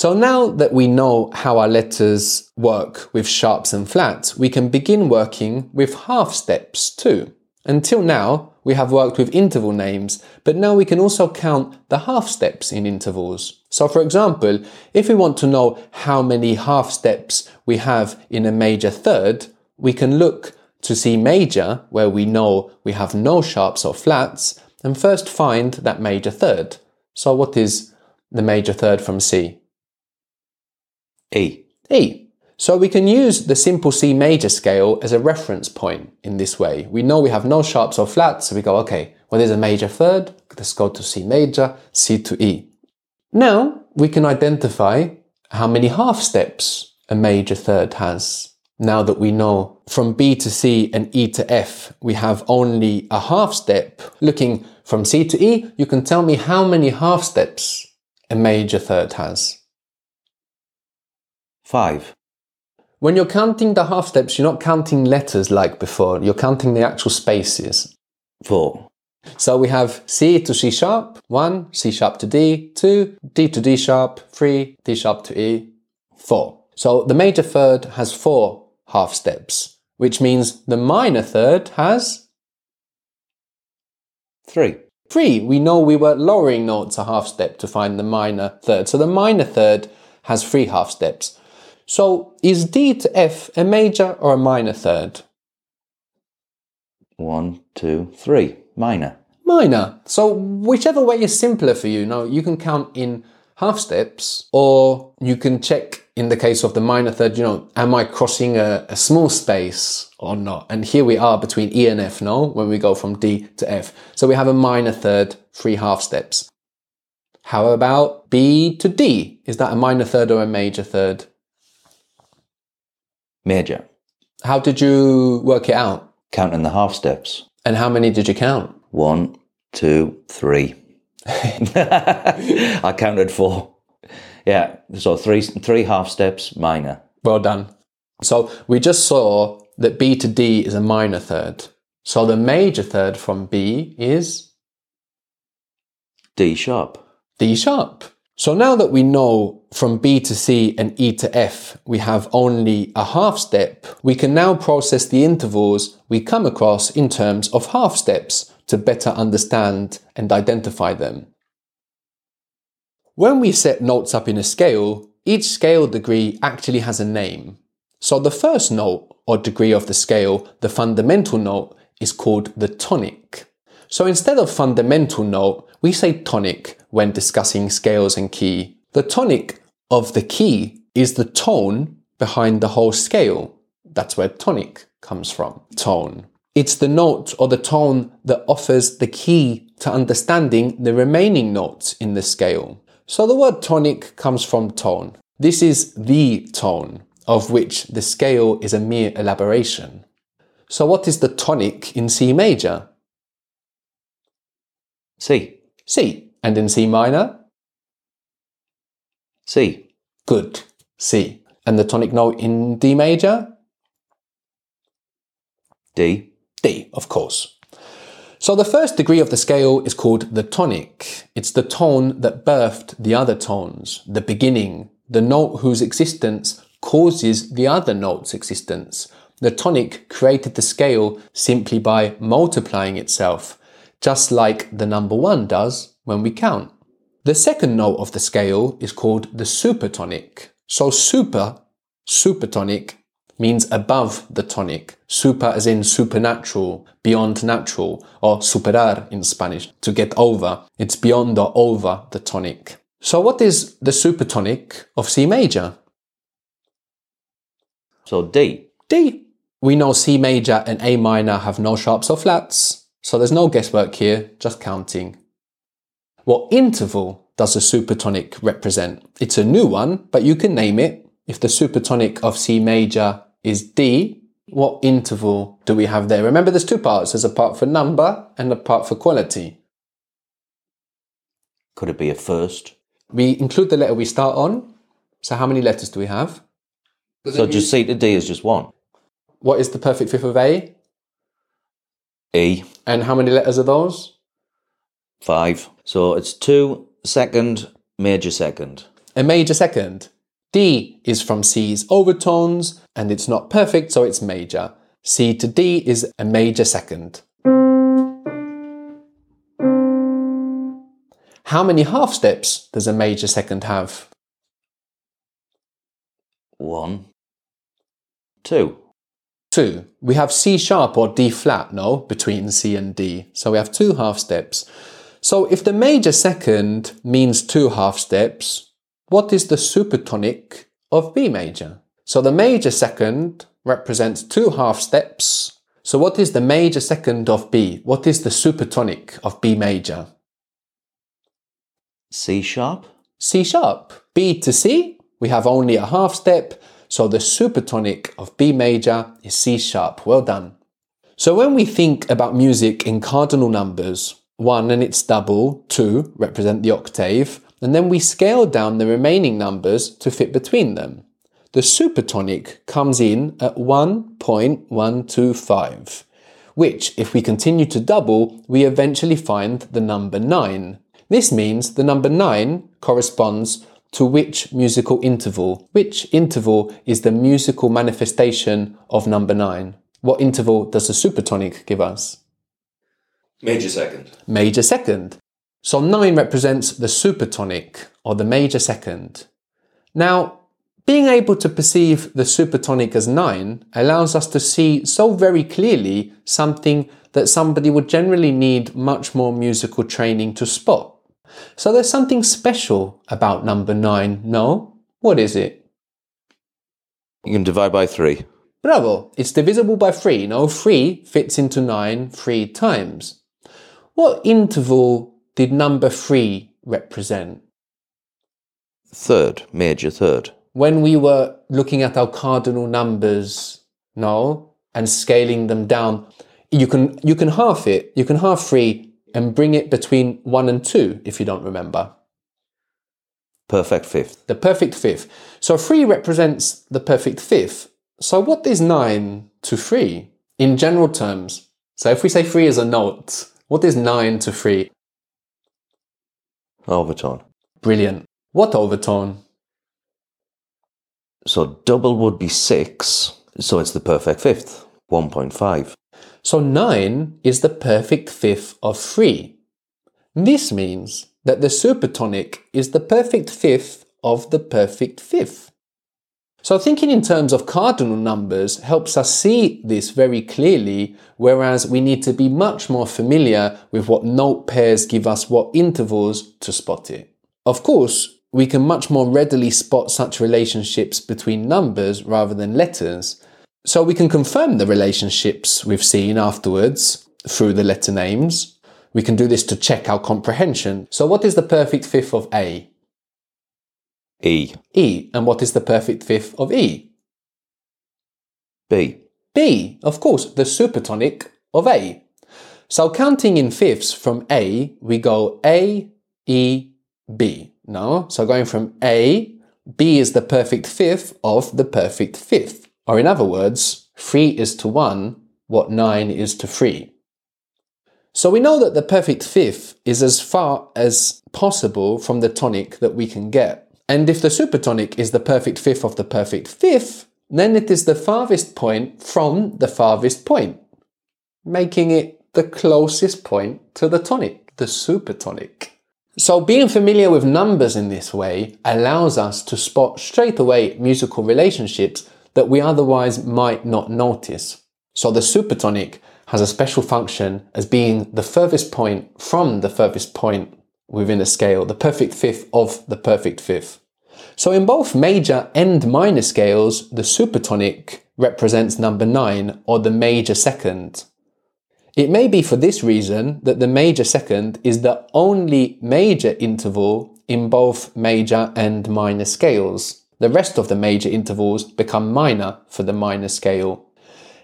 So now that we know how our letters work with sharps and flats, we can begin working with half steps too. Until now, we have worked with interval names, but now we can also count the half steps in intervals. So for example, if we want to know how many half steps we have in a major third, we can look to C major, where we know we have no sharps or flats, and first find that major third. So what is the major third from C? E. E. So we can use the simple C major scale as a reference point in this way. We know we have no sharps or flats, so we go, okay, well, there's a major third, let's go to C major, C to E. Now we can identify how many half steps a major third has. Now that we know from B to C and E to F, we have only a half step. Looking from C to E, you can tell me how many half steps a major third has. 5. When you're counting the half steps, you're not counting letters like before, you're counting the actual spaces. 4. So we have C to C sharp, 1, C sharp to D, 2, D to D sharp, 3, D sharp to E, 4. So the major third has 4 half steps, which means the minor third has 3. 3. We know we were lowering notes a half step to find the minor third. So the minor third has 3 half steps. So is D to F a major or a minor third? 1, 2, 3. Minor. Minor. So whichever way is simpler for you. Now you can count in half steps, or you can check in the case of the minor third, am I crossing a small space or not? And here we are between E and F, no? When we go from D to F. So we have a minor third, 3 half steps. How about B to D? Is that a minor third or a major third? Major. How did you work it out? Counting the half steps. And how many did you count? 1, 2, 3. I counted 4. Yeah, so three half steps minor. Well done. So we just saw that B to D is a minor third. So the major third from B is? D sharp. D sharp. So now that we know from B to C and E to F, we have only a half step, we can now process the intervals we come across in terms of half steps to better understand and identify them. When we set notes up in a scale, each scale degree actually has a name. So the first note or degree of the scale, the fundamental note, is called the tonic. So instead of fundamental note, we say tonic when discussing scales and key. The tonic of the key is the tone behind the whole scale. That's where tonic comes from, tone. It's the note or the tone that offers the key to understanding the remaining notes in the scale. So the word tonic comes from tone. This is the tone of which the scale is a mere elaboration. So what is the tonic in C major? C. C. And in C minor? C. Good. C. And the tonic note in D major? D. D, of course. So the first degree of the scale is called the tonic. It's the tone that birthed the other tones, the beginning, the note whose existence causes the other note's existence. The tonic created the scale simply by multiplying itself, just like the number 1 does when we count. The second note of the scale is called the supertonic. So supertonic means above the tonic. Super as in supernatural, beyond natural, or superar in Spanish, to get over. It's beyond or over the tonic. So what is the supertonic of C major? So D. D. We know C major and A minor have no sharps or flats. So there's no guesswork here, just counting. What interval does a supertonic represent? It's a new one, but you can name it. If the supertonic of C major is D, what interval do we have there? Remember, there's 2 parts. There's a part for number and a part for quality. Could it be a first? We include the letter we start on. So how many letters do we have? So just C to D is just 1. What is the perfect fifth of A? E. And how many letters are those? 5. So it's 2 second, major second. A major second. D is from C's overtones and it's not perfect, so it's major. C to D is a major second. How many half steps does a major second have? 1, 2. 2. We have C sharp or D flat, no, between C and D. So we have 2 half steps. So if the major second means 2 half steps, what is the supertonic of B major? So the major second represents 2 half steps. So what is the major second of B? What is the supertonic of B major? C sharp. C sharp. B to C, we have only a half step. So the supertonic of B major is C sharp. Well done. So when we think about music in cardinal numbers, 1 and its double, 2 represent the octave, and then we scale down the remaining numbers to fit between them. The supertonic comes in at 1.125, which, if we continue to double, we eventually find the number 9. This means the number 9 corresponds to which musical interval? Which interval is the musical manifestation of number 9? What interval does the supertonic give us? Major second. Major second. So 9 represents the supertonic, or the major second. Now, being able to perceive the supertonic as 9 allows us to see so very clearly something that somebody would generally need much more musical training to spot. So there's something special about number 9, no? What is it? You can divide by 3. Bravo! It's divisible by 3, no? 3 fits into 9 3 times. What interval did number 3 represent? Third, major third. When we were looking at our cardinal numbers, no? And scaling them down, you can half it, you can half 3 and bring it between 1 and 2, if you don't remember. Perfect fifth. The perfect fifth. So 3 represents the perfect fifth. So what is 9 to 3 in general terms? So if we say 3 is a note, what is 9 to 3? Overtone. Brilliant. What overtone? So double would be 6, so it's the perfect fifth, 1.5. So 9 is the perfect fifth of 3. This means that the supertonic is the perfect fifth of the perfect fifth. So thinking in terms of cardinal numbers helps us see this very clearly, whereas we need to be much more familiar with what note pairs give us what intervals to spot it. Of course, we can much more readily spot such relationships between numbers rather than letters. So we can confirm the relationships we've seen afterwards through the letter names. We can do this to check our comprehension. So what is the perfect fifth of A? E. E. And what is the perfect fifth of E? B. B. Of course, the supertonic of A. So counting in fifths from A, we go A, E, B. No? So going from A, B is the perfect fifth of the perfect fifth. Or in other words, 3 is to 1 what 9 is to 3. So we know that the perfect fifth is as far as possible from the tonic that we can get. And if the supertonic is the perfect fifth of the perfect fifth, then it is the farthest point from the farthest point, making it the closest point to the tonic, the supertonic. So being familiar with numbers in this way allows us to spot straight away musical relationships that we otherwise might not notice. So the supertonic has a special function as being the furthest point from the furthest point within a scale, the perfect fifth of the perfect fifth. So in both major and minor scales, the supertonic represents number 9 or the major second. It may be for this reason that the major second is the only major interval in both major and minor scales. The rest of the major intervals become minor for the minor scale.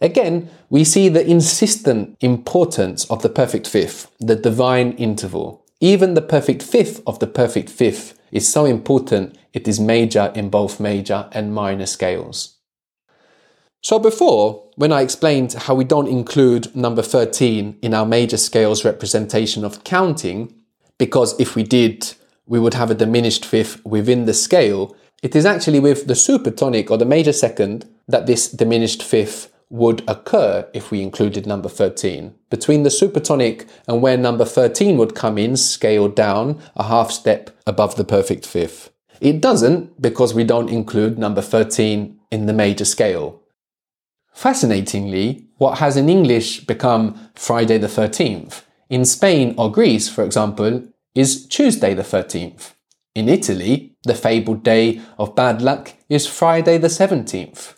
Again, we see the insistent importance of the perfect fifth, the divine interval. Even the perfect fifth of the perfect fifth is so important it is major in both major and minor scales. So before, when I explained how we don't include number 13 in our major scales representation of counting, because if we did, we would have a diminished fifth within the scale, it is actually with the supertonic or the major second that this diminished fifth would occur if we included number 13. Between the supertonic and where number 13 would come in, scaled down a half step above the perfect fifth. It doesn't, because we don't include number 13 in the major scale. Fascinatingly, what has in English become Friday the 13th, in Spain or Greece, for example, is Tuesday the 13th. In Italy, the fabled day of bad luck is Friday the 17th.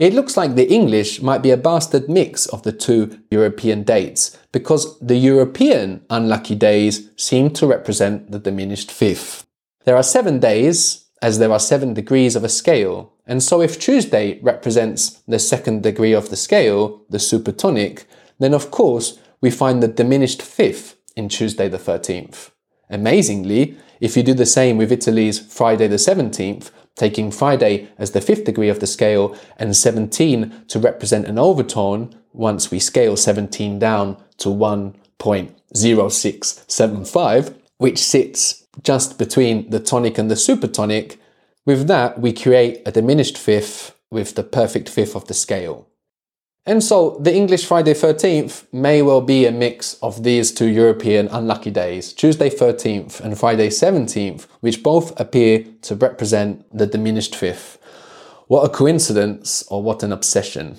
It looks like the English might be a bastard mix of the two European dates, because the European unlucky days seem to represent the diminished fifth. There are 7 days, as there are 7 degrees of a scale, and so if Tuesday represents the 2nd degree of the scale, the supertonic, then of course we find the diminished fifth in Tuesday the 13th. Amazingly, if you do the same with Italy's Friday the 17th, taking Friday as the 5th degree of the scale and 17 to represent an overtone, once we scale 17 down to 1.0675, which sits just between the tonic and the supertonic, with that we create a diminished fifth with the perfect fifth of the scale. And so the English Friday 13th may well be a mix of these two European unlucky days, Tuesday 13th and Friday 17th, which both appear to represent the diminished fifth. What a coincidence, or what an obsession.